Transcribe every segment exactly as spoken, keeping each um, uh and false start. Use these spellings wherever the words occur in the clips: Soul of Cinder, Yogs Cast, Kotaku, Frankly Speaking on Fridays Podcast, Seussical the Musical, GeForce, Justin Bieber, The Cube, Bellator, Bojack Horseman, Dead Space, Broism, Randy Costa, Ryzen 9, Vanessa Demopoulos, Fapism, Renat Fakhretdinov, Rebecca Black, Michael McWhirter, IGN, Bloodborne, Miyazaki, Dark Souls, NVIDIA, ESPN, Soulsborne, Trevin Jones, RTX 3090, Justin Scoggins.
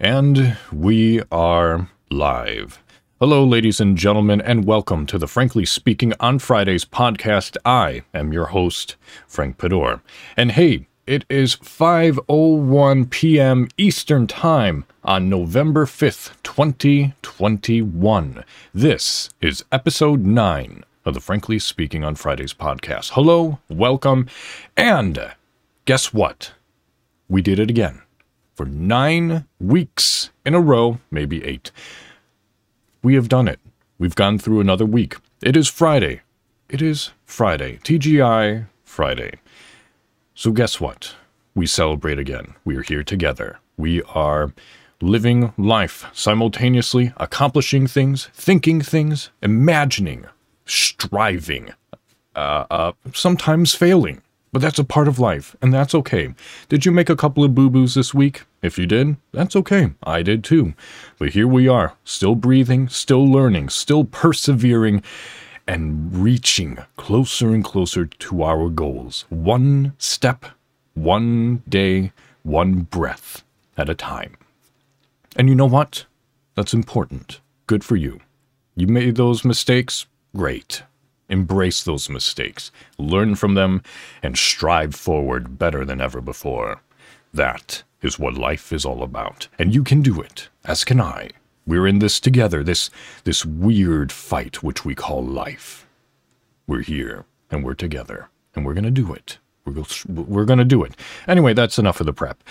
And we are live. Hello, ladies and gentlemen, and welcome to the Frankly Speaking on Fridays podcast. I am your host, Frank Pedore. And hey, it is five oh one p m Eastern Time on November fifth, twenty twenty-one. This is Episode nine of the Frankly Speaking on Fridays podcast. Hello, welcome, and guess what? We did it again. For nine weeks in a row, maybe eight. We have done it. We've gone through another week. It is Friday. It is Friday. T G I Friday. So guess what? We celebrate again. We are here together. We are living life simultaneously, accomplishing things, thinking things, imagining, striving, uh, uh, sometimes failing. But that's a part of life, and that's okay. Did you make a couple of boo-boos this week? If you did, that's okay. I did too. But here we are, still breathing, still learning, still persevering, and reaching closer and closer to our goals. One step, one day, one breath at a time. And you know what? That's important. Good for you. You made those mistakes? Great. Embrace those mistakes, learn from them, and strive forward better than ever before. That is what life is all about, and you can do it, as can I. We're in this together, this this weird fight which we call life. We're here, and we're together, and we're going to do it. We're go- we're going to do it. Anyway, that's enough of the prep.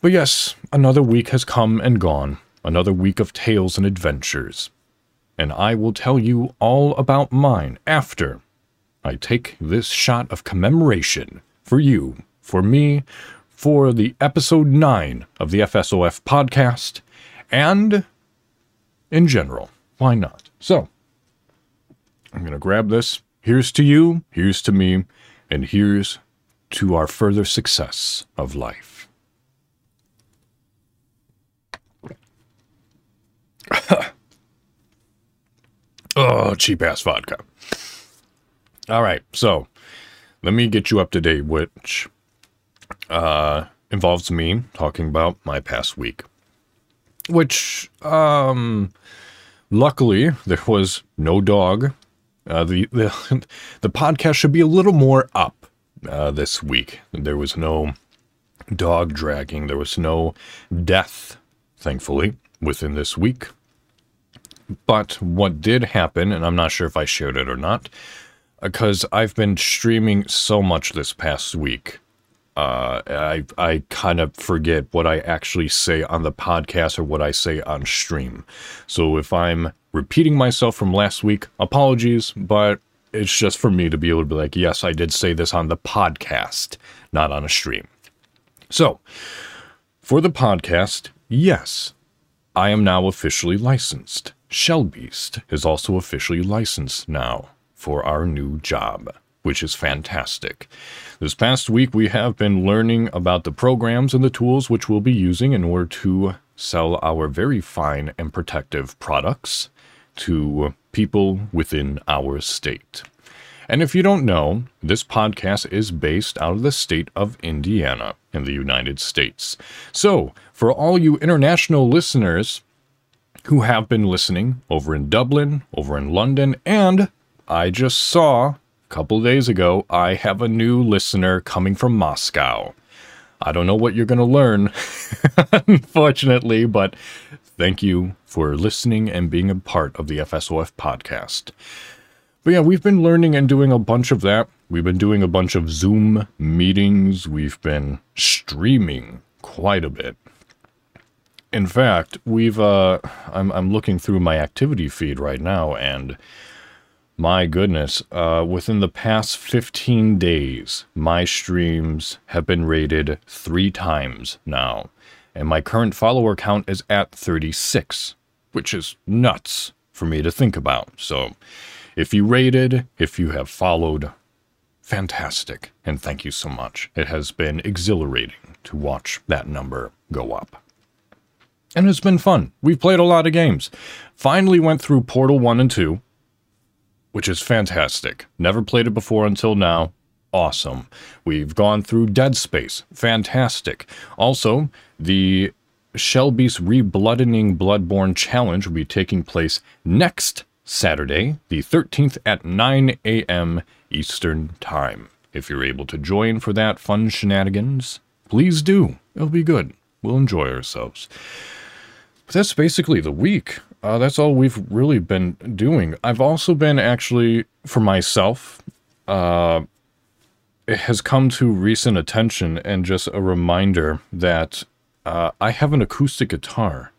But yes, another week has come and gone, another week of tales and adventures. And I will tell you all about mine after I take this shot of commemoration for you, for me, for the episode nine of the F S O F podcast, and in general. Why not? So, I'm going to grab this. Here's to you, here's to me, and here's to our further success of life. Oh, cheap-ass vodka. All right, so let me get you up to date, which uh, involves me talking about my past week, which um, luckily there was no dog. Uh, the, the the podcast should be a little more up uh, this week. There was no dog dragging. There was no death, thankfully, within this week. But what did happen, and I'm not sure if I shared it or not, because I've been streaming so much this past week, uh, I I kind of forget what I actually say on the podcast or what I say on stream. So if I'm repeating myself from last week, apologies, but it's just for me to be able to be like, yes, I did say this on the podcast, not on a stream. So for the podcast, yes, I am now officially licensed. Shellbeast is also officially licensed now for our new job, which is fantastic. This past week, we have been learning about the programs and the tools which we'll be using in order to sell our very fine and protective products to people within our state. And if you don't know, this podcast is based out of the state of Indiana in the United States. So, for all you international listeners who have been listening over in Dublin, over in London, and I just saw a couple days ago, I have a new listener coming from Moscow. I don't know what you're going to learn, unfortunately, but thank you for listening and being a part of the F S O F podcast. But yeah, we've been learning and doing a bunch of that. We've been doing a bunch of Zoom meetings. We've been streaming quite a bit. In fact, we've, uh, I'm, I'm looking through my activity feed right now, and my goodness, uh, within the past fifteen days, my streams have been rated three times now, and my current follower count is at thirty-six, which is nuts for me to think about. So if you rated, if you have followed, fantastic, and thank you so much. It has been exhilarating to watch that number go up. And it's been fun. We've played a lot of games. Finally went through Portal one and two, which is fantastic. Never played it before until now. Awesome. We've gone through Dead Space. Fantastic. Also, the Shellbeast's Rebloodening Bloodborne Challenge will be taking place next Saturday, the thirteenth at nine a m Eastern Time. If you're able to join for that fun shenanigans, please do. It'll be good. We'll enjoy ourselves. But that's basically the week. Uh, that's all we've really been doing. I've also been actually, for myself, uh, it has come to recent attention and just a reminder that uh, I have an acoustic guitar.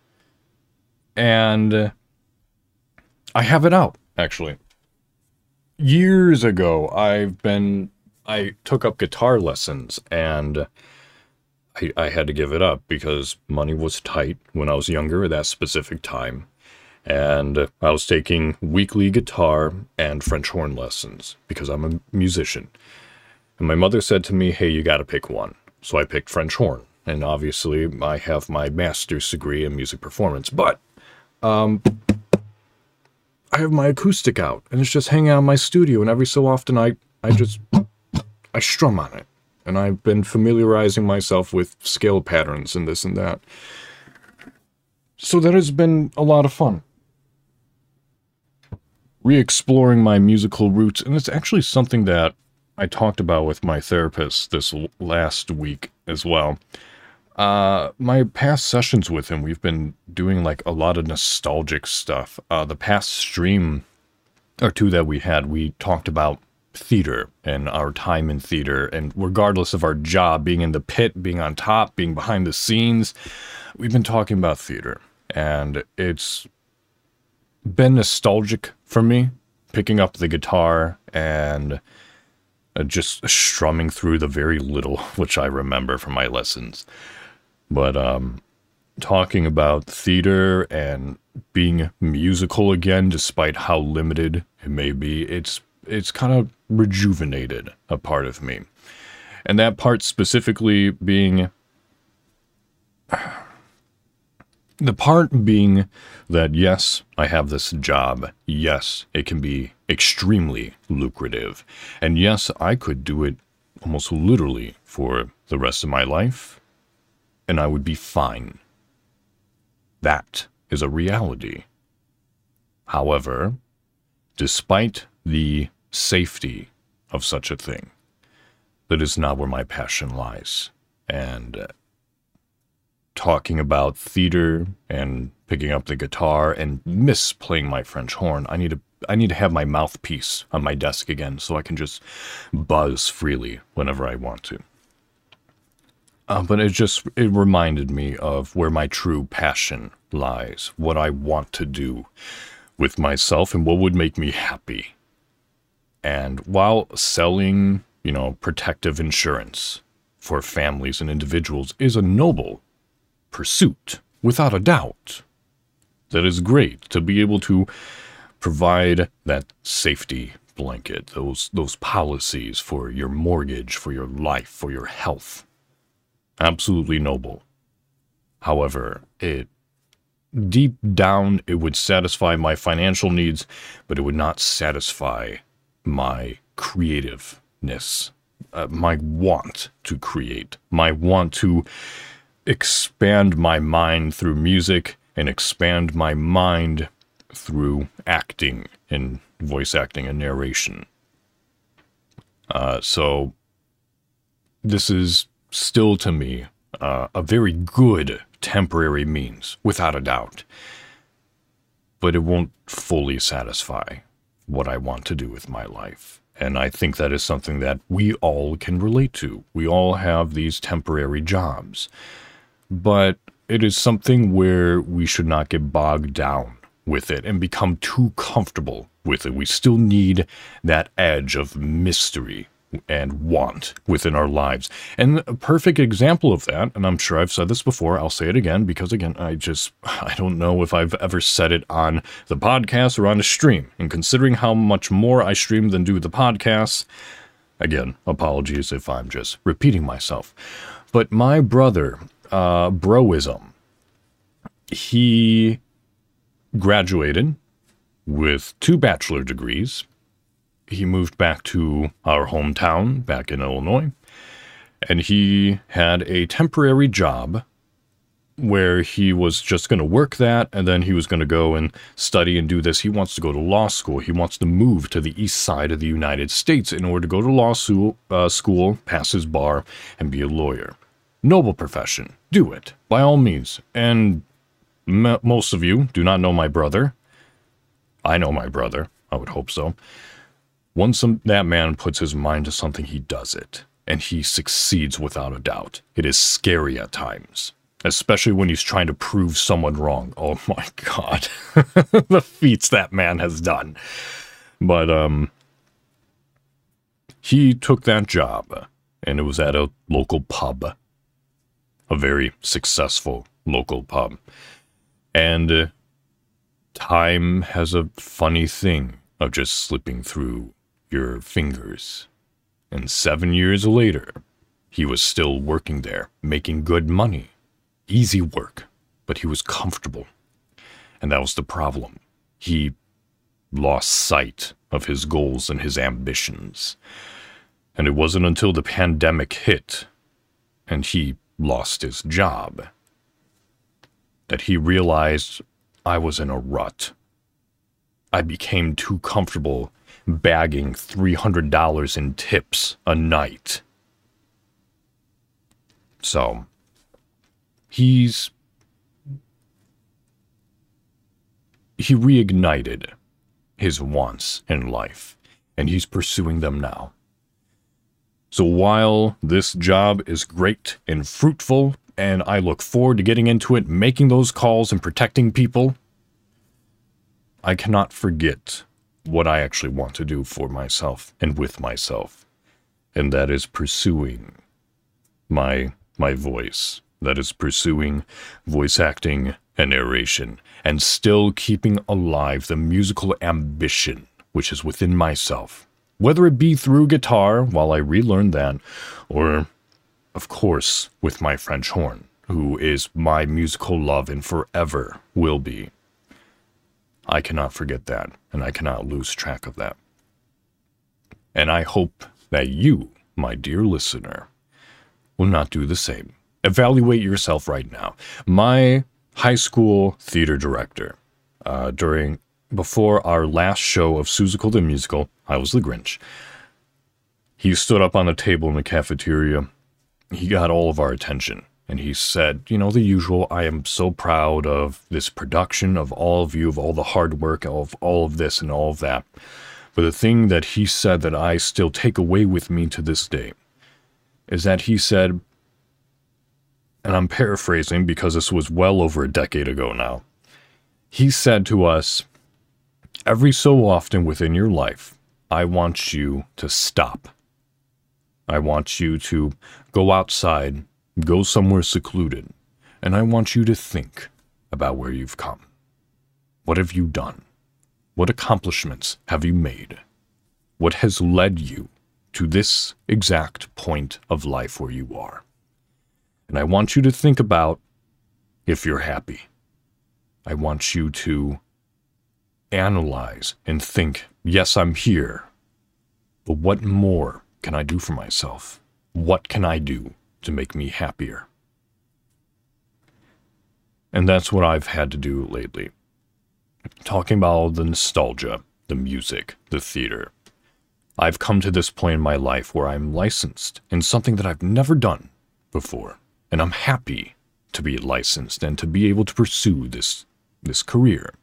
And I have it out, actually. Years ago, I've been... I took up guitar lessons, and I, I had to give it up because money was tight when I was younger at that specific time. And I was taking weekly guitar and French horn lessons because I'm a musician. And my mother said to me, hey, you gotta pick one. So I picked French horn. And obviously, I have my master's degree in music performance. But um, I have my acoustic out, and it's just hanging out in my studio. And every so often, I, I just... I strum on it, and I've been familiarizing myself with scale patterns and this and that. So that has been a lot of fun. Re-exploring my musical roots, and it's actually something that I talked about with my therapist this last week as well. Uh, my past sessions with him, we've been doing like a lot of nostalgic stuff. Uh, the past stream or two that we had, we talked about theater and our time in theater, and regardless of our job, being in the pit, being on top, being behind the scenes, we've been talking about theater, and it's been nostalgic for me picking up the guitar and just strumming through the very little which I remember from my lessons. But um talking about theater and being musical again, despite how limited it may be, it's it's kind of rejuvenated a part of me. And that part specifically being... The part being that, yes, I have this job. Yes, it can be extremely lucrative. And yes, I could do it almost literally for the rest of my life, and I would be fine. That is a reality. However, despite the safety of such a thing, that is not where my passion lies. And uh, talking about theater and picking up the guitar and miss playing my French horn, I need to I need to have my mouthpiece on my desk again so I can just buzz freely whenever I want to. Uh, but it just it reminded me of where my true passion lies, what I want to do with myself and what would make me happy. And while selling, you know, protective insurance for families and individuals is a noble pursuit, without a doubt, that is great to be able to provide that safety blanket, those, those policies for your mortgage, for your life, for your health. Absolutely noble. However, it deep down, it would satisfy my financial needs, but it would not satisfy my creativeness, uh, my want to create, my want to expand my mind through music and expand my mind through acting and voice acting and narration. Uh, so this is still to me uh, a very good temporary means, without a doubt, but it won't fully satisfy what I want to do with my life. And I think that is something that we all can relate to. We all have these temporary jobs, but it is something where we should not get bogged down with it and become too comfortable with it. We still need that edge of mystery and want within our lives. And a perfect example of that, and I'm sure I've said this before, I'll say it again, because again, I just, I don't know if I've ever said it on the podcast or on a stream. And considering how much more I stream than do the podcast, again, apologies if I'm just repeating myself. But my brother, uh, Broism, he graduated with two bachelor degrees. He moved back to our hometown, back in Illinois, and he had a temporary job where he was just going to work that, and then he was going to go and study and do this. He wants to go to law school. He wants to move to the east side of the United States in order to go to law school, uh, school, pass his bar, and be a lawyer. Noble profession. Do it, by all means. And m- most of you do not know my brother. I know my brother. I would hope so. Once some, that man puts his mind to something, he does it. And he succeeds without a doubt. It is scary at times. Especially when he's trying to prove someone wrong. Oh my god. The feats that man has done. But, um... he took that job. And it was at a local pub. A very successful local pub. And uh, time has a funny thing of just slipping through your fingers. And seven years later, he was still working there, making good money. Easy work, but he was comfortable. And that was the problem. He lost sight of his goals and his ambitions. And it wasn't until the pandemic hit and he lost his job that he realized, I was in a rut. I became too comfortable bagging three hundred dollars in tips a night. So... He's, he reignited his wants in life, and he's pursuing them now. So while this job is great and fruitful, and I look forward to getting into it, making those calls and protecting people, I cannot forget what I actually want to do for myself and with myself, and that is pursuing my, my voice. That is pursuing voice acting and narration, and still keeping alive the musical ambition which is within myself. Whether it be through guitar, while I relearn that, or, of course, with my French horn, who is my musical love and forever will be. I cannot forget that, and I cannot lose track of that. And I hope that you, my dear listener, will not do the same. Evaluate yourself right now. My high school theater director, uh, during, before our last show of Seussical the Musical, I was the Grinch. He stood up on a table in the cafeteria. He got all of our attention. And he said, you know, the usual, I am so proud of this production, of all of you, of all the hard work, of all of this and all of that. But the thing that he said that I still take away with me to this day is that he said, and I'm paraphrasing because this was well over a decade ago now. He said to us, every so often within your life, I want you to stop. I want you to go outside, go somewhere secluded, and I want you to think about where you've come. What have you done? What accomplishments have you made? What has led you to this exact point of life where you are? And I want you to think about if you're happy. I want you to analyze and think, yes, I'm here, but what more can I do for myself? What can I do to make me happier? And that's what I've had to do lately. Talking about all the nostalgia, the music, the theater. I've come to this point in my life where I'm licensed in something that I've never done before. And I'm happy to be licensed and to be able to pursue this this career.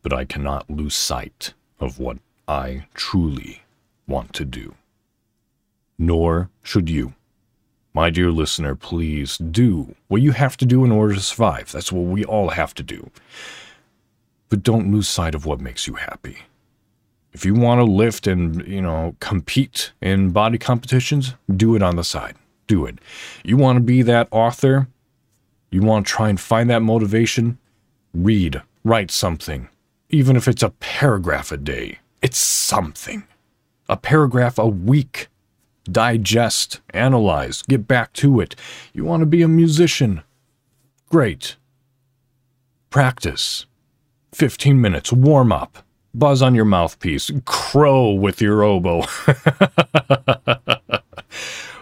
But I cannot lose sight of what I truly want to do. Nor should you. My dear listener, please do what you have to do in order to survive. That's what we all have to do. But don't lose sight of what makes you happy. If you want to lift and, you know, compete in body competitions, do it on the side. Do it. You want to be that author? You want to try and find that motivation? Read. Write something. Even if it's a paragraph a day. It's something. A paragraph a week. Digest. Analyze. Get back to it. You want to be a musician? Great. Practice. fifteen minutes. Warm up. Buzz on your mouthpiece. Crow with your oboe.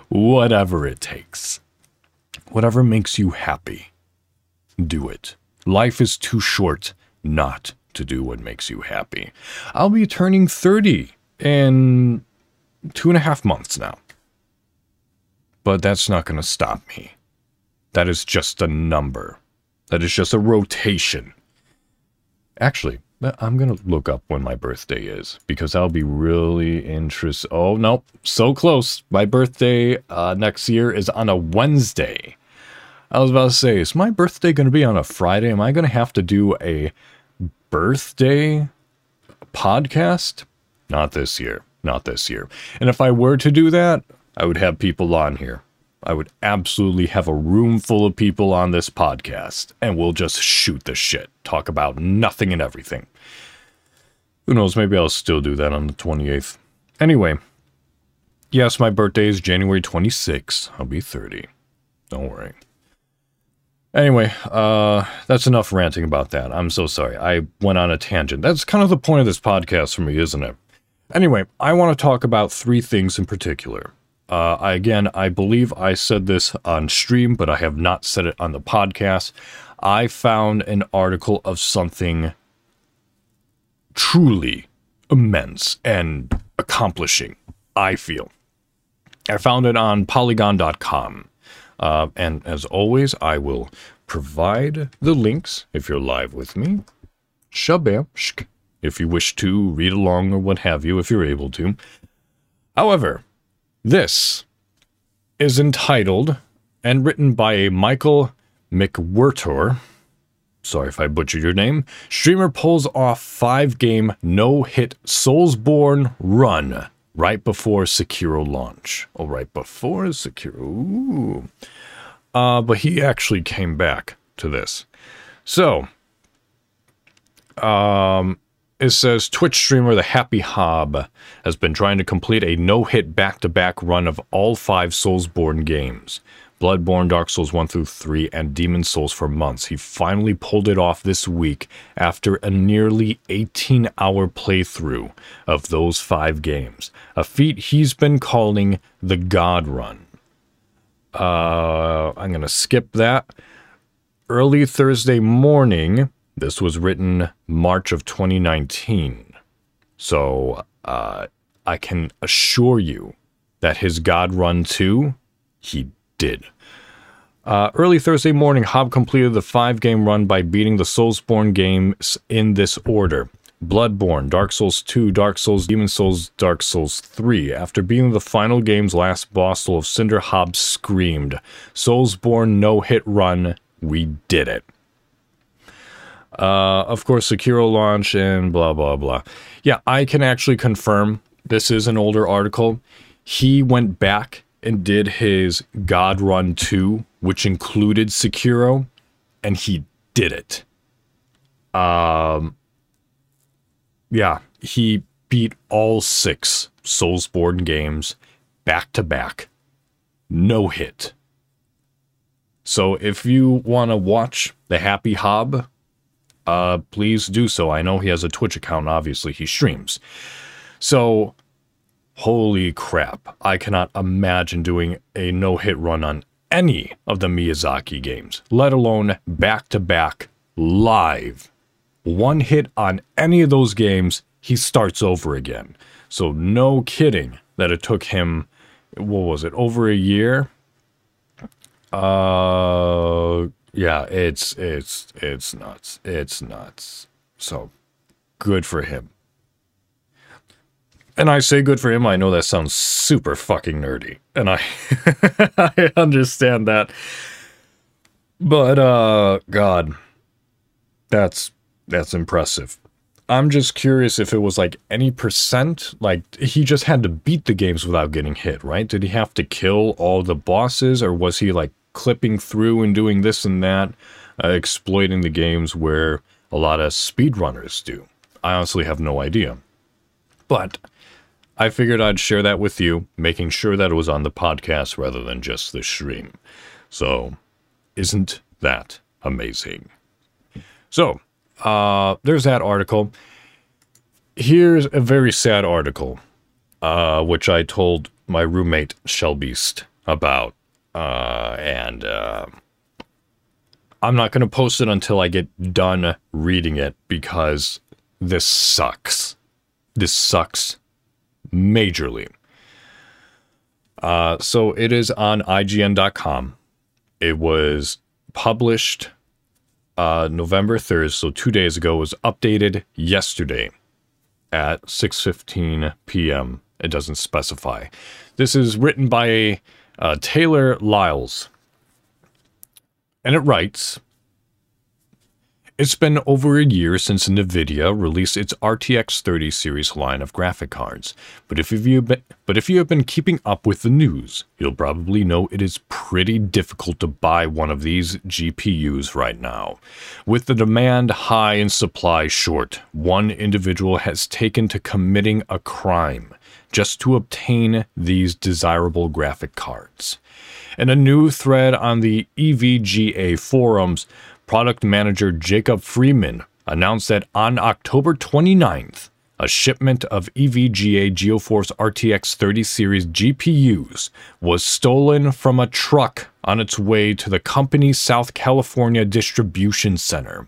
Whatever it takes. Whatever makes you happy. do it. Life is too short not to do what makes you happy. I'll be turning thirty in two and a half months now. But that's not going to stop me. That is just a number. That is just a rotation. Actually, I'm going to look up when my birthday is, because I'll be really interested. Oh, nope. So close. My birthday uh, next year is on a Wednesday. I was about to say, is my birthday going to be on a Friday? Am I going to have to do a birthday podcast? Not this year. Not this year. And if I were to do that, I would have people on here. I would absolutely have a room full of people on this podcast, and we'll just shoot the shit. Talk about nothing and everything. Who knows, maybe I'll still do that on the twenty-eighth. Anyway, yes, my birthday is January twenty-sixth. I'll be thirty. Don't worry. Anyway, uh, that's enough ranting about that. I'm so sorry. I went on a tangent. That's kind of the point of this podcast for me, isn't it? Anyway, I want to talk about three things in particular. Uh, I, again, I believe I said this on stream, but I have not said it on the podcast. I found an article of something truly immense and accomplishing, I feel. I found it on Polygon dot com. Uh, and as always, I will provide the links if you're live with me. Shabam, if you wish to read along or what have you, if you're able to. However, this is entitled and written by a Michael McWhirter. Sorry if I butchered your name. Streamer pulls off five-game no-hit Soulsborne run right before Sekiro launch. Oh, right before Sekiro. Ooh. Uh, but he actually came back to this. So, um... it says, Twitch streamer The Happy Hob has been trying to complete a no-hit back-to-back run of all five Soulsborne games. Bloodborne, Dark Souls one through three, and Demon's Souls for months. He finally pulled it off this week after a nearly eighteen-hour playthrough of those five games. A feat he's been calling the God Run. Uh, I'm going to skip that. Early Thursday morning... this was written March of twenty nineteen, so uh, I can assure you that his God Run two, he did. Uh, early Thursday morning, Hob completed the five-game run by beating the Soulsborne games in this order. Bloodborne, Dark Souls two, Dark Souls, Demon's Souls, Dark Souls three. After beating the final game's last boss, Soul of Cinder, Hob screamed, Soulsborne no-hit run, we did it. Uh, of course, Sekiro launch and blah, blah, blah. Yeah, I can actually confirm this is an older article. He went back and did his God Run two, which included Sekiro, and he did it. Um, yeah, he beat all six Soulsborne games back to back. No hit. So if you want to watch The Happy Hob... Uh, please do so. I know he has a Twitch account. Obviously, he streams. So, holy crap. I cannot imagine doing a no-hit run on any of the Miyazaki games, let alone back-to-back, live. One hit on any of those games, he starts over again. So, no kidding that it took him, what was it, over a year? Uh... Yeah, it's, it's, it's nuts. It's nuts. So, good for him. And I say good for him, I know that sounds super fucking nerdy. And I, I understand that. But, uh, God. That's, that's impressive. I'm just curious if it was, like, any percent. Like, he just had to beat the games without getting hit, right? Did he have to kill all the bosses, or was he, like, clipping through and doing this and that, uh, exploiting the games where a lot of speedrunners do? I honestly have no idea. But I figured I'd share that with you, making sure that it was on the podcast rather than just the stream. So, isn't that amazing? So, uh, there's that article. Here's a very sad article, uh, which I told my roommate, Shellbeast, about. Uh, and, uh, I'm not going to post it until I get done reading it, because this sucks. This sucks majorly. Uh, so it is on I G N dot com. It was published uh, November third, so two days ago. It was updated yesterday at six fifteen p m It doesn't specify. This is written by uh, Taylor Lyles. And it writes, it's been over a year since NVIDIA released its R T X thirty series line of graphic cards. But if, you've been, but if you have been keeping up with the news, you'll probably know it is pretty difficult to buy one of these G P Us right now. With the demand high and supply short, one individual has taken to committing a crime just to obtain these desirable graphic cards. In a new thread on the E V G A forums, product manager Jacob Freeman announced that on October twenty-ninth, a shipment of E V G A GeForce R T X thirty series G P Us was stolen from a truck on its way to the company's South California distribution center.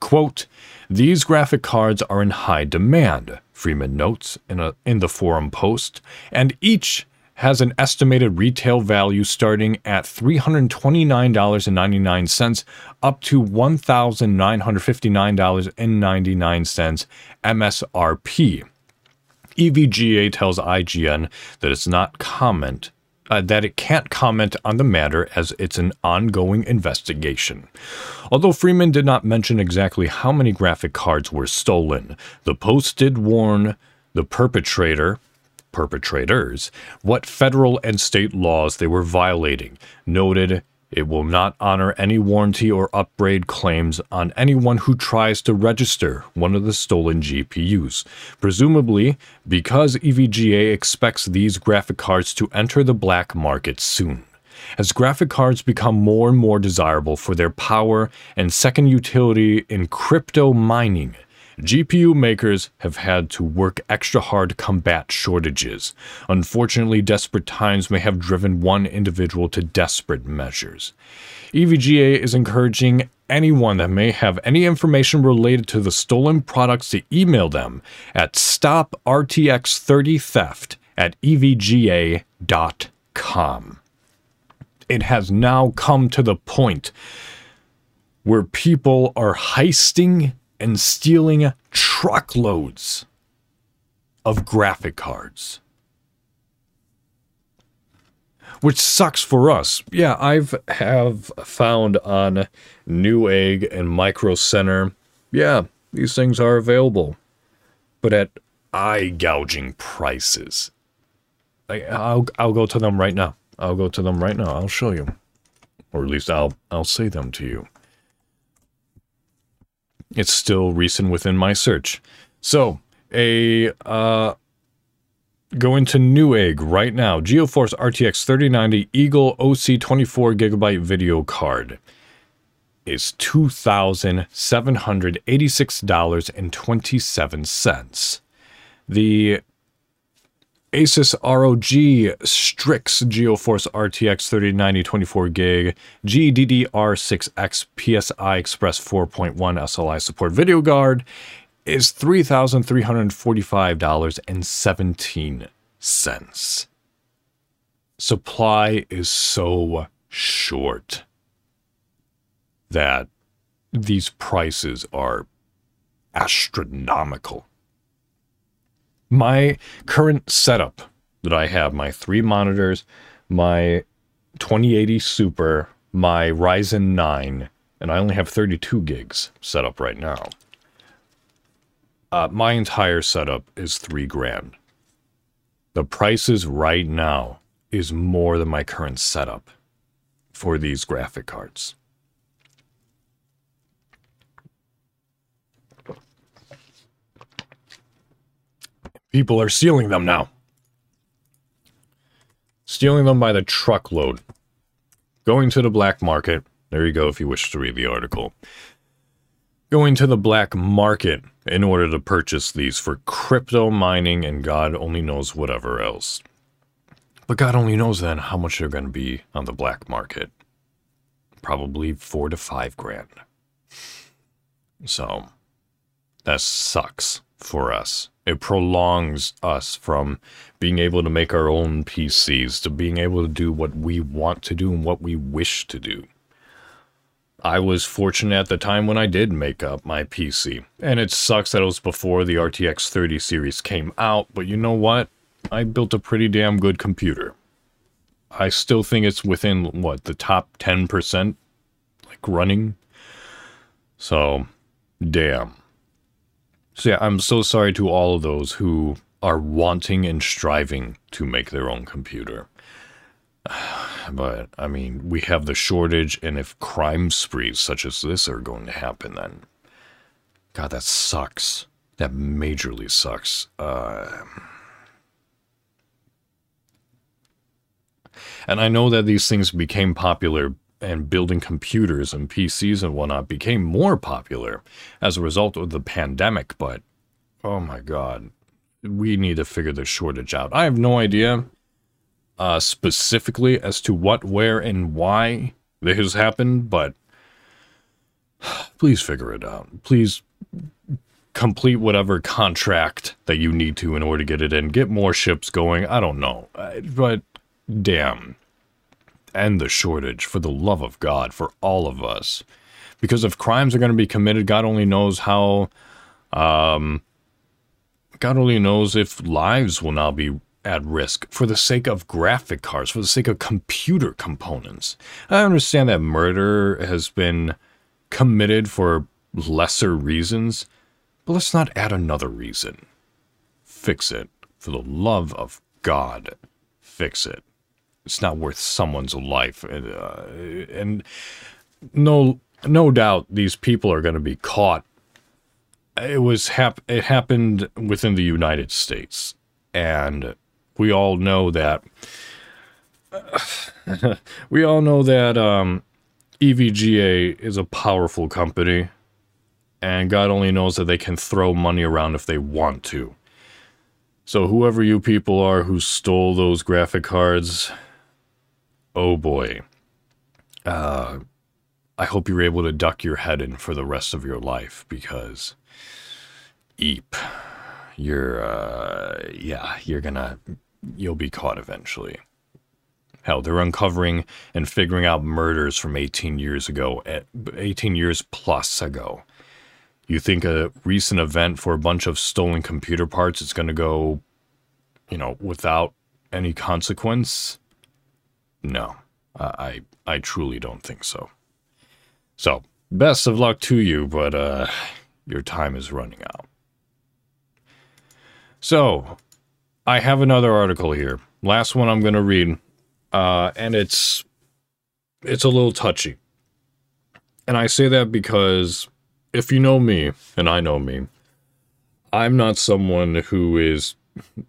Quote, these graphic cards are in high demand, Freeman notes in, a, in the forum post, and each has an estimated retail value starting at three hundred twenty-nine dollars and ninety-nine cents up to one thousand nine hundred fifty-nine dollars and ninety-nine cents M S R P. E V G A tells I G N that it's not comment uh, that it can't comment on the matter as it's an ongoing investigation. Although Freeman did not mention exactly how many graphic cards were stolen, the post did warn the perpetrator perpetrators, what federal and state laws they were violating, noted it will not honor any warranty or upgrade claims on anyone who tries to register one of the stolen G P Us, presumably because E V G A expects these graphic cards to enter the black market soon. As graphic cards become more and more desirable for their power and second utility in crypto mining, G P U makers have had to work extra hard to combat shortages. Unfortunately, desperate times may have driven one individual to desperate measures. E V G A is encouraging anyone that may have any information related to the stolen products to email them at stop R T X thirty theft at E V G A dot com. It has now come to the point where people are heisting and stealing truckloads of graphic cards. Which sucks for us. Yeah, I've have found on Newegg and Micro Center, yeah, these things are available, but at eye-gouging prices. I, I'll, I'll go to them right now. I'll go to them right now. I'll show you. Or at least I'll, I'll say them to you. It's still recent within my search. So, a uh, go into Newegg right now. GeForce R T X thirty ninety Eagle O C twenty-four gigabyte video card is two thousand seven hundred eighty-six dollars and twenty-seven cents. The Asus R O G Strix GeForce R T X thirty ninety twenty-four gig G D D R six X P S I Express four point one S L I support video card is three thousand three hundred forty-five dollars and seventeen cents. Supply is so short that these prices are astronomical. My current setup that I have, my three monitors, my twenty eighty Super, my Ryzen nine, and I only have thirty-two gigs set up right now. Uh, my entire setup is three grand. The prices right now is more than my current setup for these graphic cards. People are stealing them now. Stealing them by the truckload. Going to the black market. There you go if you wish to read the article. Going to the black market in order to purchase these for crypto mining and God only knows whatever else. But God only knows then how much they're going to be on the black market. probably four to five grand. So that sucks for us. It prolongs us from being able to make our own P Cs to being able to do what we want to do and what we wish to do. I was fortunate at the time when I did make up my P C. And it sucks that it was before the R T X thirty series came out, but you know what? I built a pretty damn good computer. I still think it's within, what, the top ten percent, like, running. So, damn. So yeah, I'm so sorry to all of those who are wanting and striving to make their own computer. But, I mean, we have the shortage, and if crime sprees such as this are going to happen, then... God, that sucks. That majorly sucks. Uh... And I know that these things became popular, and building computers and P Cs and whatnot became more popular as a result of the pandemic, but... Oh my god. We need to figure this shortage out. I have no idea... Uh, specifically as to what, where, and why this has happened, but please figure it out. Please complete whatever contract that you need to in order to get it in. Get more ships going. I don't know. But damn. End the shortage, for the love of God, for all of us. Because if crimes are going to be committed, God only knows how... Um, God only knows if lives will not be... at risk for the sake of graphic cards, for the sake of computer components. I understand that murder has been committed for lesser reasons, but let's not add another reason. Fix it. For the love of God, fix it. It's not worth someone's life. And, uh, and no no doubt these people are going to be caught. It was hap- it happened within the United States, and we all know that, we all know that um, E V G A is a powerful company, and God only knows that they can throw money around if they want to. So whoever you people are who stole those graphic cards, oh boy. Uh, I hope you're able to duck your head in for the rest of your life, because eep, you're, uh, yeah, you're gonna... You'll be caught eventually. Hell, they're uncovering and figuring out murders from eighteen years ago, eighteen years plus ago. You think a recent event for a bunch of stolen computer parts is going to go, you know, without any consequence? No, I, I truly don't think so. So, best of luck to you, but uh, your time is running out. So... I have another article here. Last one I'm going to read, uh, and it's it's a little touchy. And I say that because if you know me, and I know me, I'm not someone who is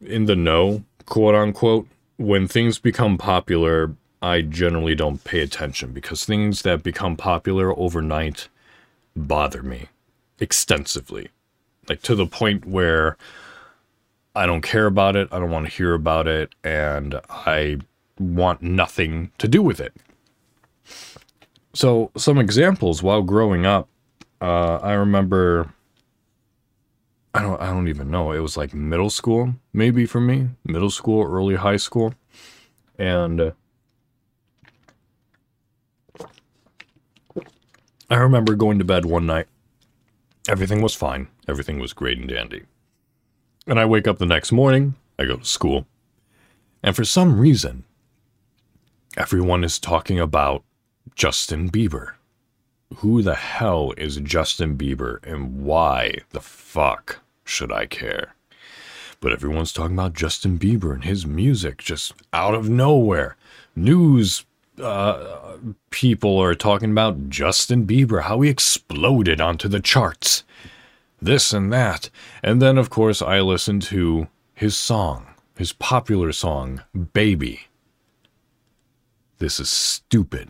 in the know, quote-unquote. When things become popular, I generally don't pay attention, because things that become popular overnight bother me extensively. Like, to the point where... I don't care about it, I don't want to hear about it, and I want nothing to do with it. So, some examples while growing up, uh, I remember, I don't, I don't even know, it was like middle school, maybe for me, middle school, early high school, and I remember going to bed one night, everything was fine, everything was great and dandy. And I wake up the next morning, I go to school, and for some reason, everyone is talking about Justin Bieber. Who the hell is Justin Bieber, and why the fuck should I care? But everyone's talking about Justin Bieber and his music just out of nowhere. News uh, people are talking about Justin Bieber, how he exploded onto the charts. This and that. And then, of course, I listened to his song, his popular song, Baby. This is stupid.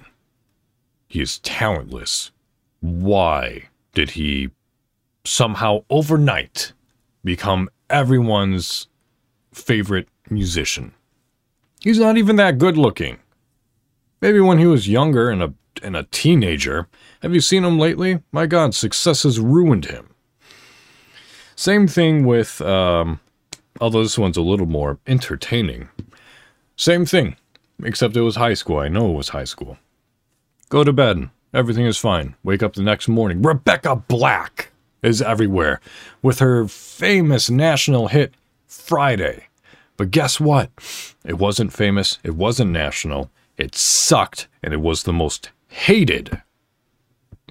He is talentless. Why did he somehow overnight become everyone's favorite musician? He's not even that good looking. Maybe when he was younger and a and a teenager. Have you seen him lately? My God, success has ruined him. Same thing with, um, although this one's a little more entertaining. Same thing, except it was high school. I know it was high school. Go to bed. Everything is fine. Wake up the next morning. Rebecca Black is everywhere with her famous national hit, Friday. But guess what? It wasn't famous. It wasn't national. It sucked. And it was the most hated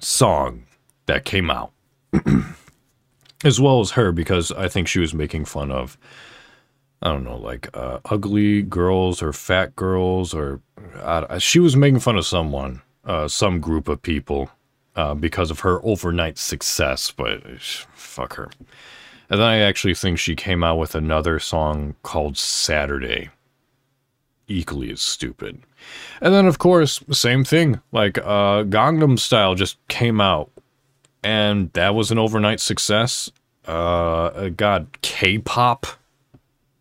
song that came out. As well as her, because I think she was making fun of, I don't know, like uh, ugly girls or fat girls, or uh, she was making fun of someone, uh, some group of people, uh, because of her overnight success. But fuck her. And then I actually think she came out with another song called Saturday. Equally as stupid. And then, of course, same thing. Like uh, Gangnam Style just came out. And that was an overnight success. Uh, God, K-pop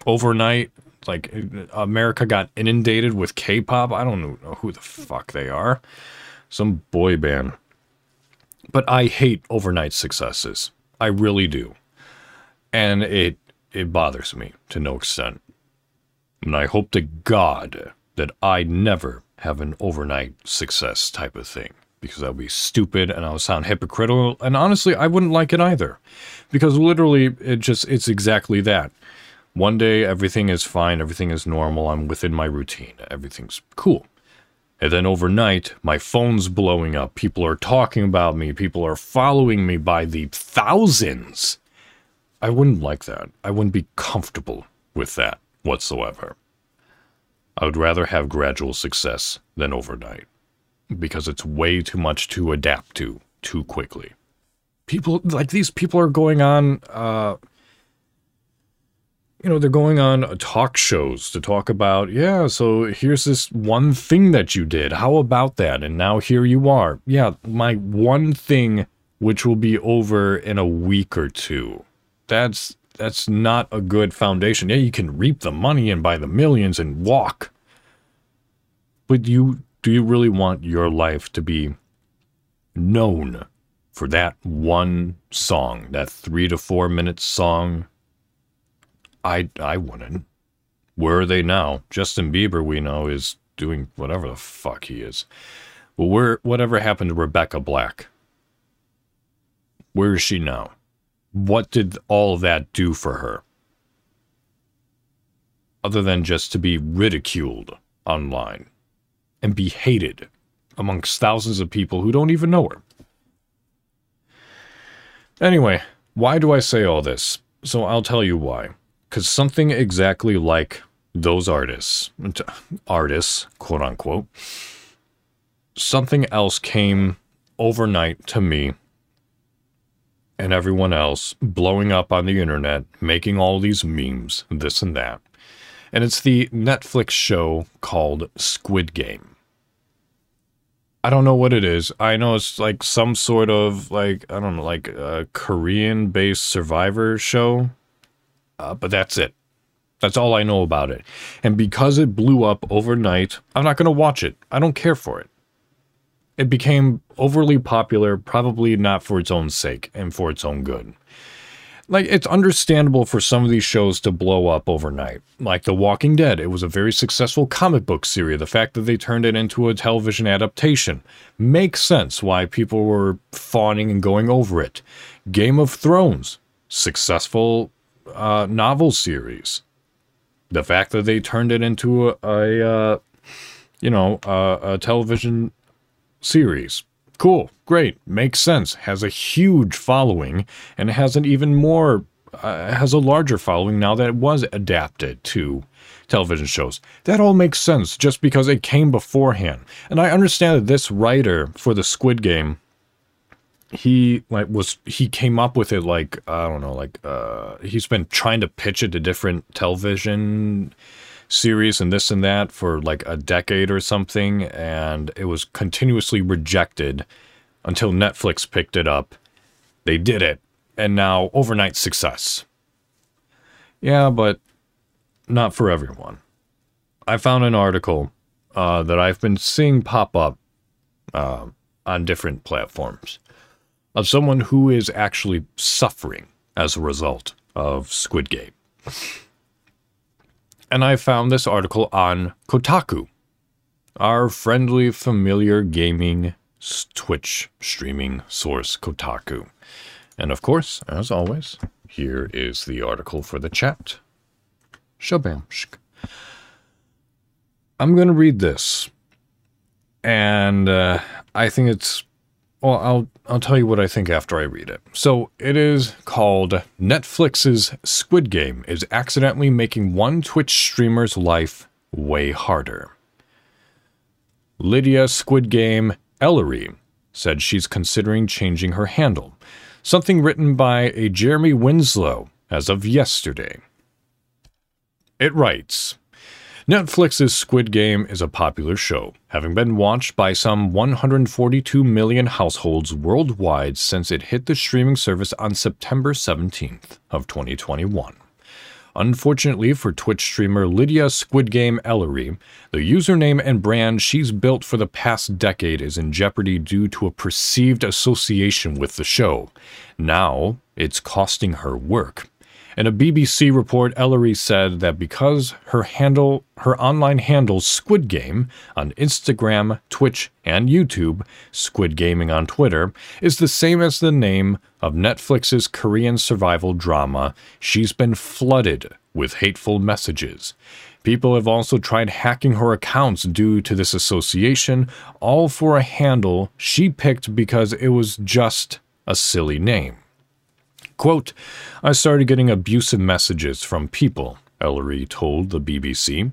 overnight. Like, America got inundated with K-pop. I don't know who the fuck they are. Some boy band. But I hate overnight successes. I really do. And it, it bothers me to no extent. And I hope to God that I never have an overnight success type of thing. Because that would be stupid, and I would sound hypocritical, and honestly, I wouldn't like it either. Because literally, it just it's exactly that. One day, everything is fine, everything is normal, I'm within my routine, everything's cool. And then overnight, my phone's blowing up, people are talking about me, people are following me by the thousands. I wouldn't like that. I wouldn't be comfortable with that whatsoever. I would rather have gradual success than overnight. Because it's way too much to adapt to too quickly. People, like these people are going on, uh, you know, they're going on talk shows to talk about, yeah, so here's this one thing that you did. How about that? And now here you are. Yeah, my one thing, which will be over in a week or two. That's, that's not a good foundation. Yeah, you can reap the money and buy the millions and walk. But you... do you really want your life to be known for that one song, that three to four minute song? I, I wouldn't. Where are they now? Justin Bieber, we know, is doing whatever the fuck he is. Well, where, whatever happened to Rebecca Black? Where is she now? What did all of that do for her? Other than just to be ridiculed online. And be hated amongst thousands of people who don't even know her. Anyway, why do I say all this? So I'll tell you why. Because something exactly like those artists, artists, quote unquote, something else came overnight to me and everyone else, blowing up on the internet, making all these memes, this and that. And it's the Netflix show called Squid Game. I don't know what it is. I know it's like some sort of like, I don't know, like a Korean-based survivor show. Uh, but that's it. That's all I know about it. And because it blew up overnight, I'm not going to watch it. I don't care for it. It became overly popular, probably not for its own sake and for its own good. Like, it's understandable for some of these shows to blow up overnight. Like The Walking Dead, it was a very successful comic book series. The fact that they turned it into a television adaptation makes sense why people were fawning and going over it. Game of Thrones, successful uh, novel series. The fact that they turned it into a, a uh, you know, a, a television series. Cool, great, makes sense, has a huge following, and has an even more, uh, has a larger following now that it was adapted to television shows. That all makes sense just because it came beforehand. And I understand that this writer for the Squid Game, he like was he came up with it like, I don't know, like uh, he's been trying to pitch it to different television series and this and that for like a decade or something, and it was continuously rejected until Netflix picked it up. They did it, and now overnight success. Yeah, but not for everyone. I found an article uh, that I've been seeing pop up um, on different platforms of someone who is actually suffering as a result of Squid Game. And I found this article on Kotaku, our friendly, familiar gaming Twitch streaming source, Kotaku. And of course, as always, here is the article for the chat. Shabamshk. I'm going to read this. And uh, I think it's... Well, I'll, I'll tell you what I think after I read it. So it is called Netflix's Squid Game is accidentally making one Twitch streamer's life way harder. Lydia Squid Game Ellery said she's considering changing her handle. Something written by a Jeremy Winslow as of yesterday. It writes... Netflix's Squid Game is a popular show, having been watched by some one hundred forty-two million households worldwide since it hit the streaming service on September seventeenth of twenty twenty-one. Unfortunately for Twitch streamer Lydia Squid Game Ellery, the username and brand she's built for the past decade is in jeopardy due to a perceived association with the show. Now, it's costing her work. In a B B C report, Ellery said that because her handle, her online handle Squid Game on Instagram, Twitch, and YouTube, Squid Gaming on Twitter, is the same as the name of Netflix's Korean survival drama, she's been flooded with hateful messages. People have also tried hacking her accounts due to this association, all for a handle she picked because it was just a silly name. Quote, I started getting abusive messages from people, Ellery told the B B C.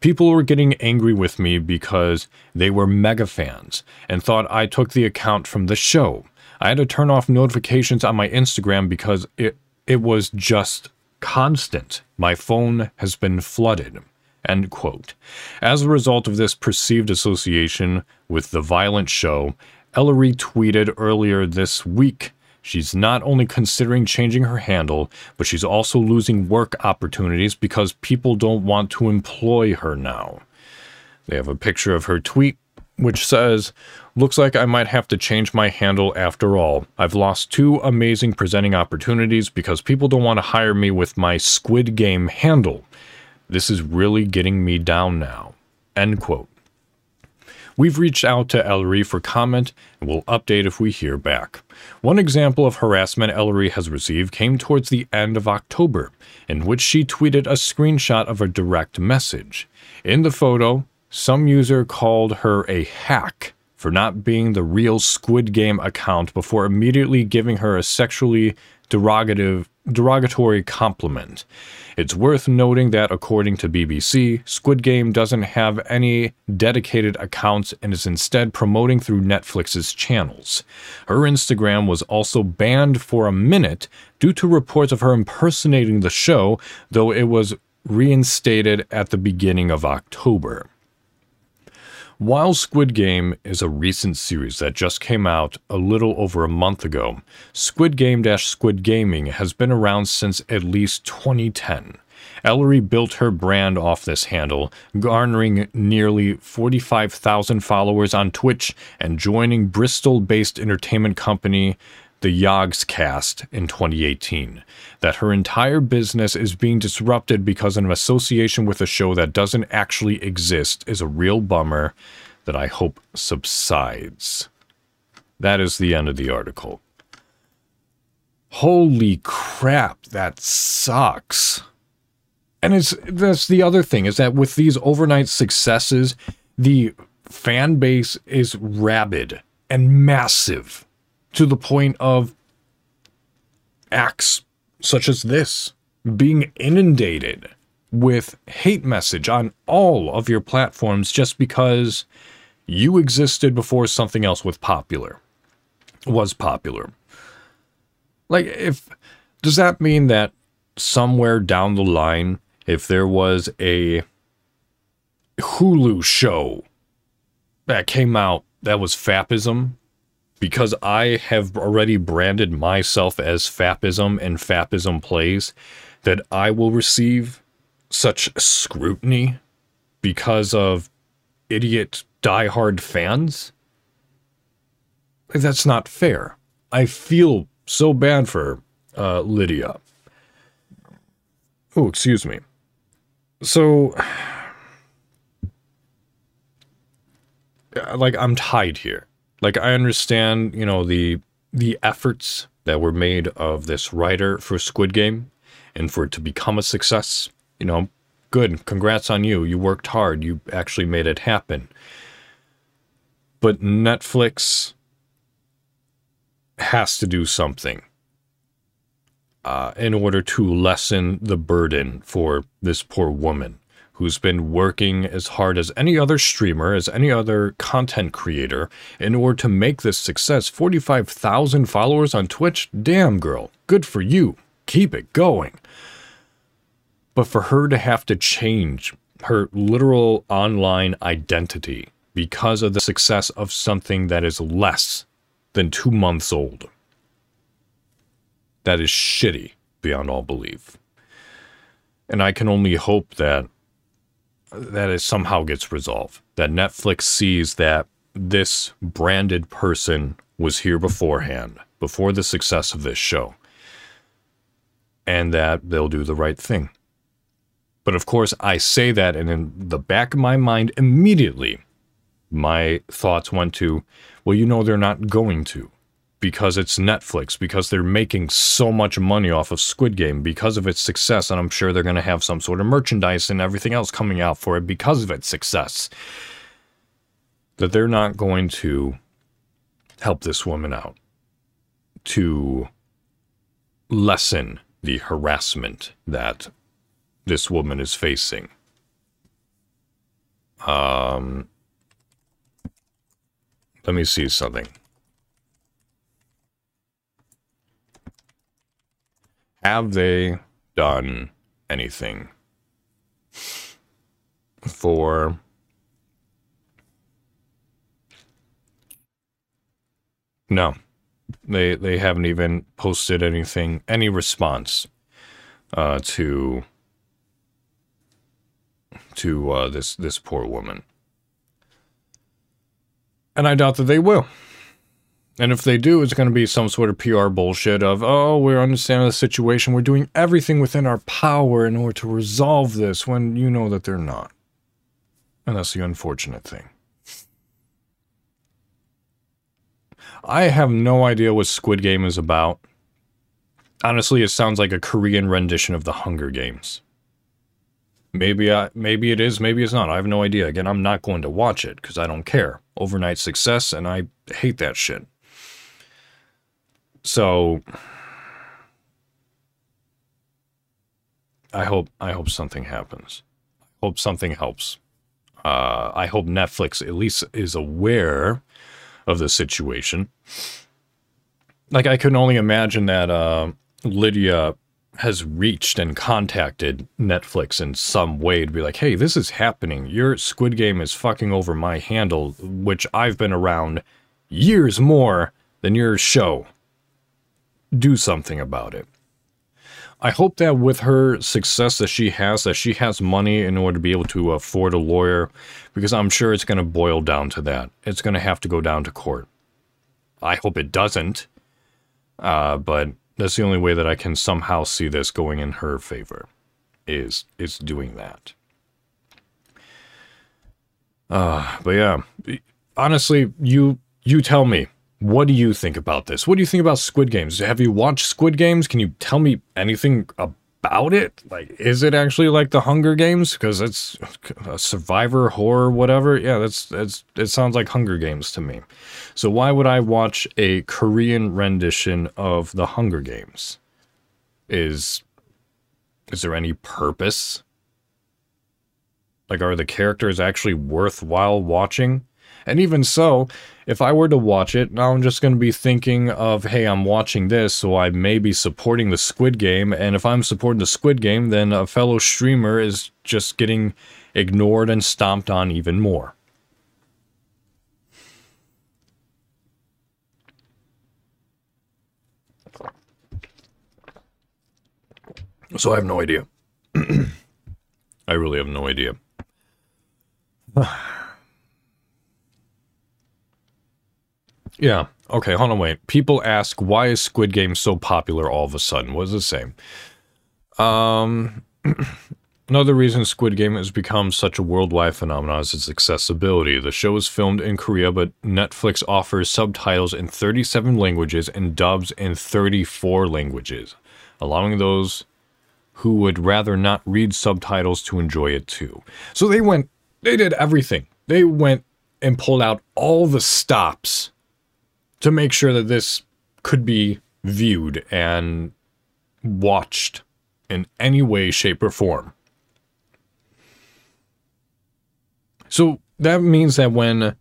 People were getting angry with me because they were mega fans and thought I took the account from the show. I had to turn off notifications on my Instagram because it, it was just constant. My phone has been flooded. End quote. As a result of this perceived association with the violent show, Ellery tweeted earlier this week, she's not only considering changing her handle, but she's also losing work opportunities because people don't want to employ her now. They have a picture of her tweet, which says, looks like I might have to change my handle after all. I've lost two amazing presenting opportunities because people don't want to hire me with my Squid Game handle. This is really getting me down now. End quote. We've reached out to Ellery for comment, and we'll update if we hear back. One example of harassment Ellery has received came towards the end of October, in which she tweeted a screenshot of a direct message. In the photo, some user called her a hack for not being the real Squid Game account before immediately giving her a sexually derogative derogatory compliment. It's worth noting that, according to B B C, Squid Game doesn't have any dedicated accounts and is instead promoting through Netflix's channels. Her Instagram was also banned for a minute due to reports of her impersonating the show, though it was reinstated at the beginning of October. While Squid Game is a recent series that just came out a little over a month ago, Squid Game-Squid Gaming has been around since at least twenty ten. Ellery built her brand off this handle, garnering nearly forty-five thousand followers on Twitch and joining Bristol-based entertainment company The Yogs Cast in twenty eighteen, that her entire business is being disrupted because of an association with a show that doesn't actually exist is a real bummer that I hope subsides. That is the end of the article. Holy crap, that sucks. And it's that's the other thing, is that with these overnight successes, the fan base is rabid and massive, to the point of acts such as this being inundated with hate message on all of your platforms just because you existed before something else was popular. Was popular. Like, if does that mean that somewhere down the line, if there was a Hulu show that came out that was Fapism, because I have already branded myself as Fapism and FapismPlays, that I will receive such scrutiny because of idiot diehard fans? Like, that's not fair. I feel so bad for uh, Lydia. Oh, excuse me. So, like, I'm tied here. Like, I understand, you know, the the efforts that were made of this writer for Squid Game and for it to become a success. You know, good. Congrats on you. You worked hard. You actually made it happen. But Netflix has to do something uh, in order to lessen the burden for this poor woman who's been working as hard as any other streamer, as any other content creator, in order to make this success. forty-five thousand followers on Twitch? Damn, girl. Good for you. Keep it going. But for her to have to change her literal online identity because of the success of something that is less than two months old. That is shitty beyond all belief. And I can only hope that that it somehow gets resolved. That Netflix sees that this branded person was here beforehand, before the success of this show. And that they'll do the right thing. But of course, I say that, and in the back of my mind, immediately, my thoughts went to, well, you know, they're not going to, because it's Netflix, because they're making so much money off of Squid Game because of its success, and I'm sure they're going to have some sort of merchandise and everything else coming out for it because of its success, that they're not going to help this woman out to lessen the harassment that this woman is facing. Um... Let me see something. Have they done anything for No. They they haven't even posted anything, any response uh, to to uh, this this poor woman. And I doubt that they will. And if they do, it's going to be some sort of P R bullshit of, oh, we're understanding the situation. We're doing everything within our power in order to resolve this, when you know that they're not. And that's the unfortunate thing. I have no idea what Squid Game is about. Honestly, it sounds like a Korean rendition of The Hunger Games. Maybe I, maybe it is, maybe it's not. I have no idea. Again, I'm not going to watch it because I don't care. Overnight success, and I hate that shit. So, I hope I hope something happens. I hope something helps. Uh, I hope Netflix at least is aware of the situation. Like, I can only imagine that uh, Lydia has reached and contacted Netflix in some way to be like, hey, this is happening. Your Squid Game is fucking over my handle, which I've been around years more than your show. Do something about it. I hope that with her success that she has, that she has money in order to be able to afford a lawyer, because I'm sure it's going to boil down to that. It's going to have to go down to court. I hope it doesn't, uh, but that's the only way that I can somehow see this going in her favor, is is doing that. Uh, but yeah, honestly, you you tell me, what do you think about this? What do you think about Squid Games? Have you watched Squid Games? Can you tell me anything about it? Like, is it actually like The Hunger Games? Because it's a survivor horror, whatever. Yeah, that's that's it sounds like Hunger Games to me. So why would I watch a Korean rendition of The Hunger Games? Is, is there any purpose? Like, are the characters actually worthwhile watching? And even so, if I were to watch it, now I'm just going to be thinking of, hey, I'm watching this, so I may be supporting the Squid Game. And if I'm supporting the Squid Game, then a fellow streamer is just getting ignored and stomped on even more. So I have no idea. I really have no idea. Yeah, Okay, hold on, wait. People ask, why is Squid Game so popular all of a sudden? What does it say? Um, another reason Squid Game has become such a worldwide phenomenon is its accessibility. The show is filmed in Korea, but Netflix offers subtitles in thirty-seven languages and dubs in thirty-four languages, allowing those who would rather not read subtitles to enjoy it too. So they went, they did everything. They went and pulled out all the stops to make sure that this could be viewed and watched in any way, shape, or form. So that means that when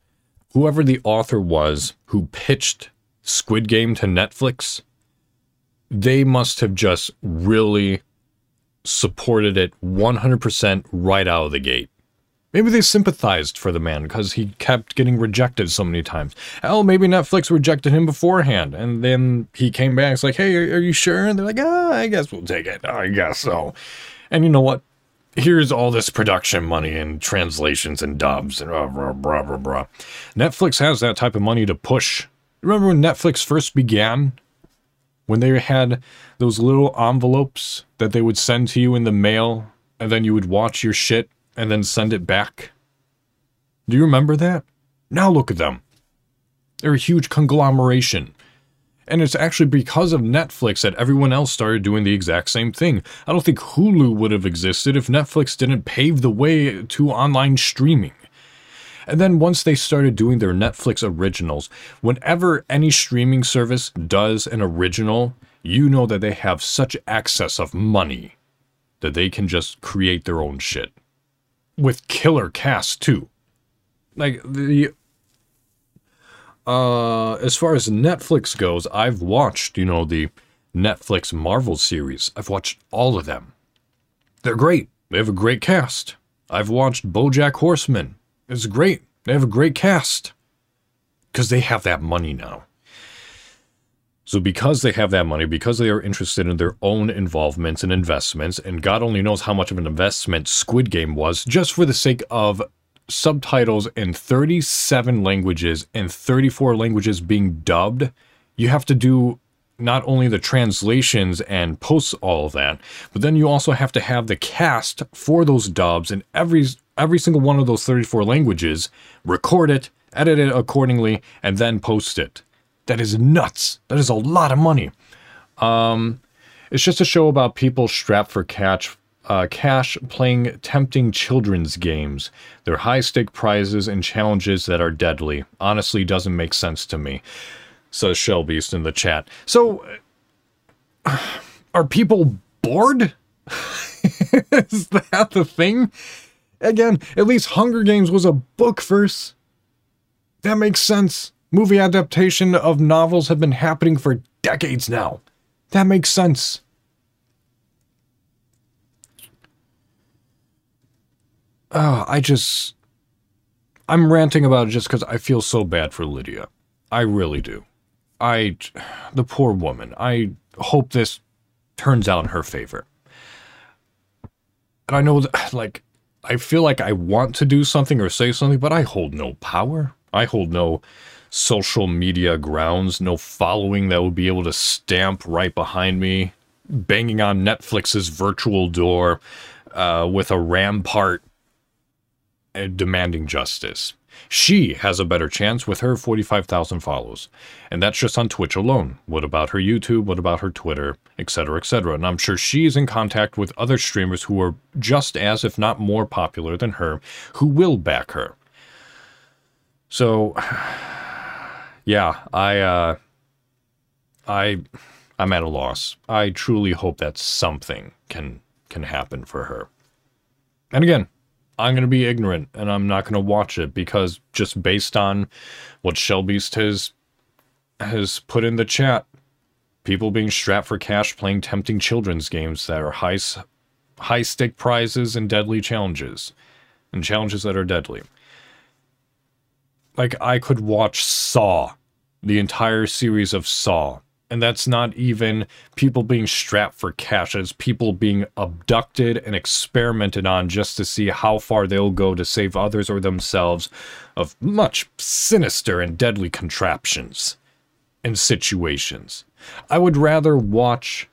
whoever the author was who pitched Squid Game to Netflix, they must have just really supported it one hundred percent right out of the gate. Maybe they sympathized for the man because he kept getting rejected so many times. Hell, maybe Netflix rejected him beforehand, and then he came back. It's like, hey, are, are you sure? And they're like, ah, I guess we'll take it. I guess so. And you know what? Here's all this production money and translations and dubs and blah, blah, blah, blah, blah. Netflix has that type of money to push. Remember when Netflix first began? When they had those little envelopes that they would send to you in the mail, and then you would watch your shit and then send it back. Do you remember that? Now look at them. They're a huge conglomeration. And it's actually because of Netflix that everyone else started doing the exact same thing. I don't think Hulu would have existed if Netflix didn't pave the way to online streaming. And then once they started doing their Netflix originals, whenever any streaming service does an original, you know that they have such access of money that they can just create their own shit. With killer cast too. Like the uh as far as Netflix goes, I've watched, you know, the Netflix Marvel series. I've watched all of them. They're great. They have a great cast. I've watched BoJack Horseman. It's great. They have a great cast. Because they have that money now. So because they have that money, because they are interested in their own involvements and investments, and God only knows how much of an investment Squid Game was, just for the sake of subtitles in thirty-seven languages and thirty-four languages being dubbed, you have to do not only the translations and post all of that, but then you also have to have the cast for those dubs in every, every single one of those thirty-four languages, record it, edit it accordingly, and then post it. That is nuts. That is a lot of money. Um, it's just a show about people strapped for cash, uh, cash playing tempting children's games. They're high-stake prizes and challenges that are deadly. Honestly, doesn't make sense to me, says Shellbeast in the chat. So, are people bored? Is that the thing? Again, at least Hunger Games was a book first. That makes sense. Movie adaptation of novels have been happening for decades now. That makes sense. Oh, I just... I'm ranting about it just because I feel so bad for Lydia. I really do. I... The poor woman. I hope this turns out in her favor. And I know, that, like, I feel like I want to do something or say something, but I hold no power. I hold no... social media grounds, no following that will be able to stamp right behind me, banging on Netflix's virtual door uh, with a rampart and demanding justice. She has a better chance with her forty-five thousand follows, and that's just on Twitch alone. What about her YouTube? What about her Twitter? Etc, et cetera. And I'm sure she's in contact with other streamers who are just as, if not more popular than her, who will back her. So... Yeah, I, uh, I, I'm at a loss. I truly hope that something can, can happen for her. And again, I'm going to be ignorant and I'm not going to watch it because just based on what Shellbeast has, has put in the chat, people being strapped for cash playing tempting children's games that are high, high stake prizes and deadly challenges and challenges that are deadly. Like, I could watch Saw, the entire series of Saw, and that's not even people being strapped for cash. It's people being abducted and experimented on just to see how far they'll go to save others or themselves of much sinister and deadly contraptions. and situations. I would rather watch,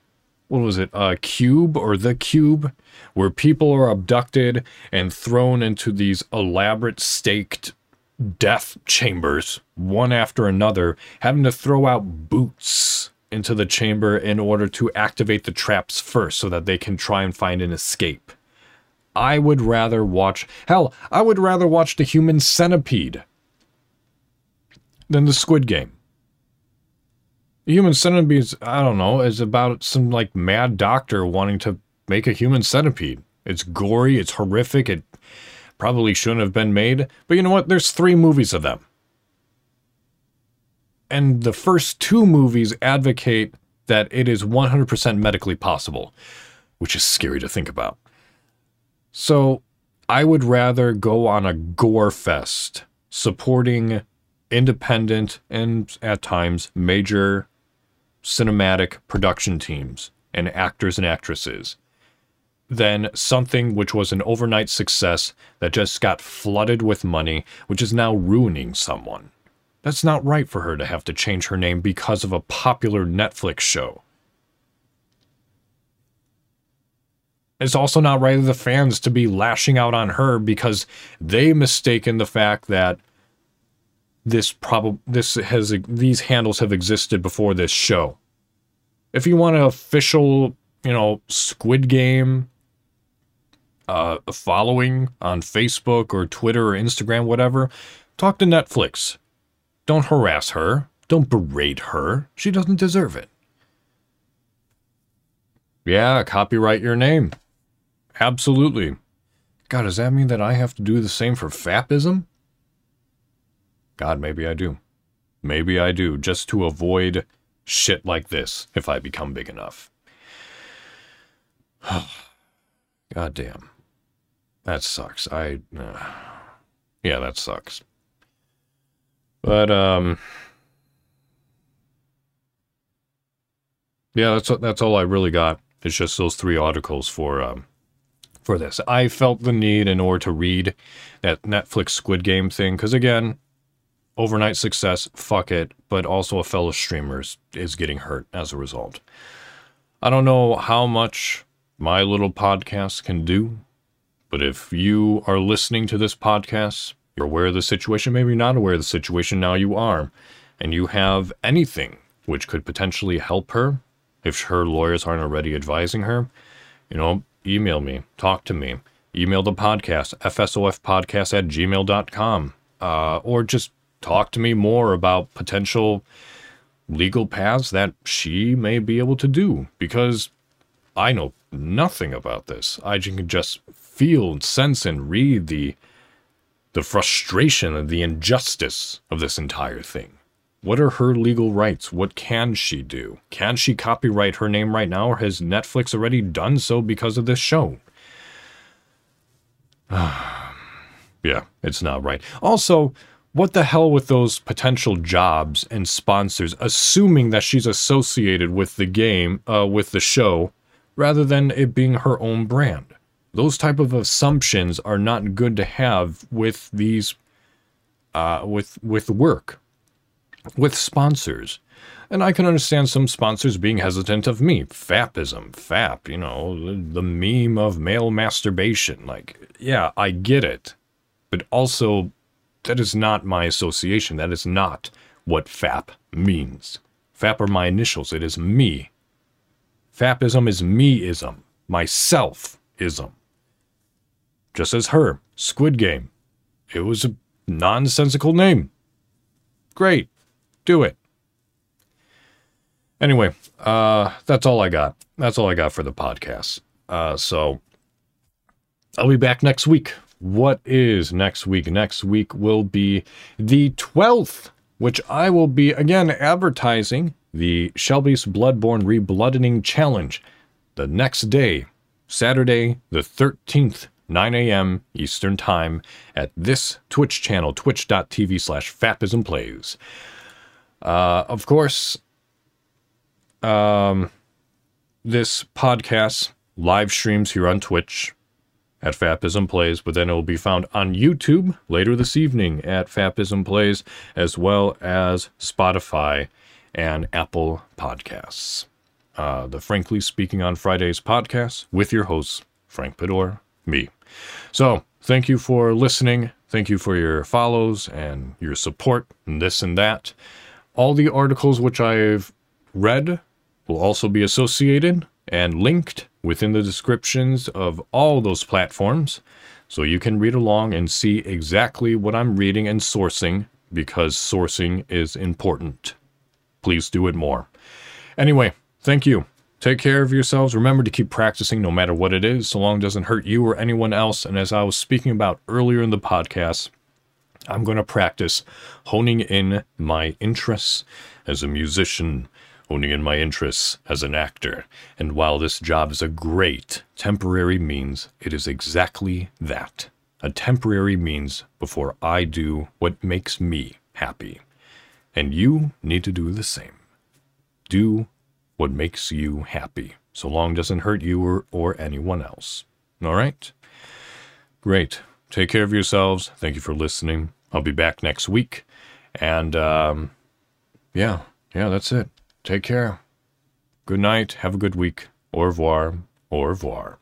what was it, uh, Cube or The Cube, where people are abducted and thrown into these elaborate staked death chambers, one after another, having to throw out boots into the chamber in order to activate the traps first so that they can try and find an escape. I would rather watch, hell, I would rather watch The Human Centipede than The Squid Game. The Human Centipede is, I don't know, is about some like mad doctor wanting to make a human centipede. It's gory, it's horrific, it probably shouldn't have been made, but you know what? There's three movies of them. And the first two movies advocate that it is one hundred percent medically possible, which is scary to think about. So I would rather go on a gore fest supporting independent and, at times, major cinematic production teams and actors and actresses than something which was an overnight success that just got flooded with money, which is now ruining someone. That's not right for her to have to change her name because of a popular Netflix show. It's also not right of the fans to be lashing out on her because they mistaken the fact that This prob- this has these handles have existed before this show. If you want an official, you know, Squid Game uh, following on Facebook or Twitter or Instagram, whatever, talk to Netflix. Don't harass her. Don't berate her. She doesn't deserve it. Yeah, copyright your name. Absolutely. God, does that mean that I have to do the same for Fapism? God, maybe I do. Maybe I do, just to avoid shit like this if I become big enough. God damn. That sucks. I... Uh, yeah, that sucks. But, um... yeah, that's that's all I really got. It's just those three articles for, um... for this. I felt the need in order to read that Netflix Squid Game thing, because again, overnight success, fuck it, but also a fellow streamer is getting hurt as a result. I don't know how much my little podcast can do, but if you are listening to this podcast, you're aware of the situation, maybe you're not aware of the situation, now you are, and you have anything which could potentially help her, if her lawyers aren't already advising her, you know, email me, talk to me, email the podcast, f s o f podcast at gmail dot com, uh, or just talk to me more about potential legal paths that she may be able to do, because I know nothing about this. I can just feel and sense and read the the frustration and the injustice of this entire thing. What are her legal rights? What can she do? Can she copyright her name right now, or has Netflix already done so because of this show? Yeah, it's not right. Also, what the hell with those potential jobs and sponsors, assuming that she's associated with the game, uh, with the show, rather than it being her own brand? Those type of assumptions are not good to have with these, uh, with with work, with sponsors. And I can understand some sponsors being hesitant of me. Fapism, fap, you know, the meme of male masturbation. Like, yeah, I get it, but also, that is not my association. That is not what F A P means. F A P are my initials. It is me. Fapism is me-ism. Myself-ism. Just as her. Squid Game. It was a nonsensical name. Great. Do it. Anyway, uh, that's all I got. That's all I got for the podcast. Uh, so, I'll be back next week. What is next week? Next week will be the twelfth, which I will be, again, advertising the Shellbeast Bloodborne Rebloodening Challenge the next day, Saturday the thirteenth, nine a.m. Eastern Time, at this Twitch channel, twitch dot t v slash fapismplays. Uh, of course, um, this podcast live streams here on Twitch at FapismPlays, but then it will be found on YouTube later this evening at FapismPlays, as well as Spotify and Apple Podcasts. Uh, the Frankly Speaking on Fridays podcast with your hosts, Frank Pedore, me. So thank you for listening. Thank you for your follows and your support and this and that. All the articles which I've read will also be associated and linked within the descriptions of all those platforms, so you can read along and see exactly what I'm reading and sourcing, because sourcing is important. Please do it more. Anyway, thank you. Take care of yourselves. Remember to keep practicing no matter what it is, so long it doesn't hurt you or anyone else. And as I was speaking about earlier in the podcast, I'm going to practice honing in my interests as a musician, honing in my interests as an actor. And while this job is a great temporary means, it is exactly that. A temporary means before I do what makes me happy. And you need to do the same. Do what makes you happy, so long it doesn't hurt you or, or anyone else. All right? Great. Take care of yourselves. Thank you for listening. I'll be back next week. And, um, yeah, yeah, that's it. Take care. Good night. Have a good week. Au revoir. Au revoir.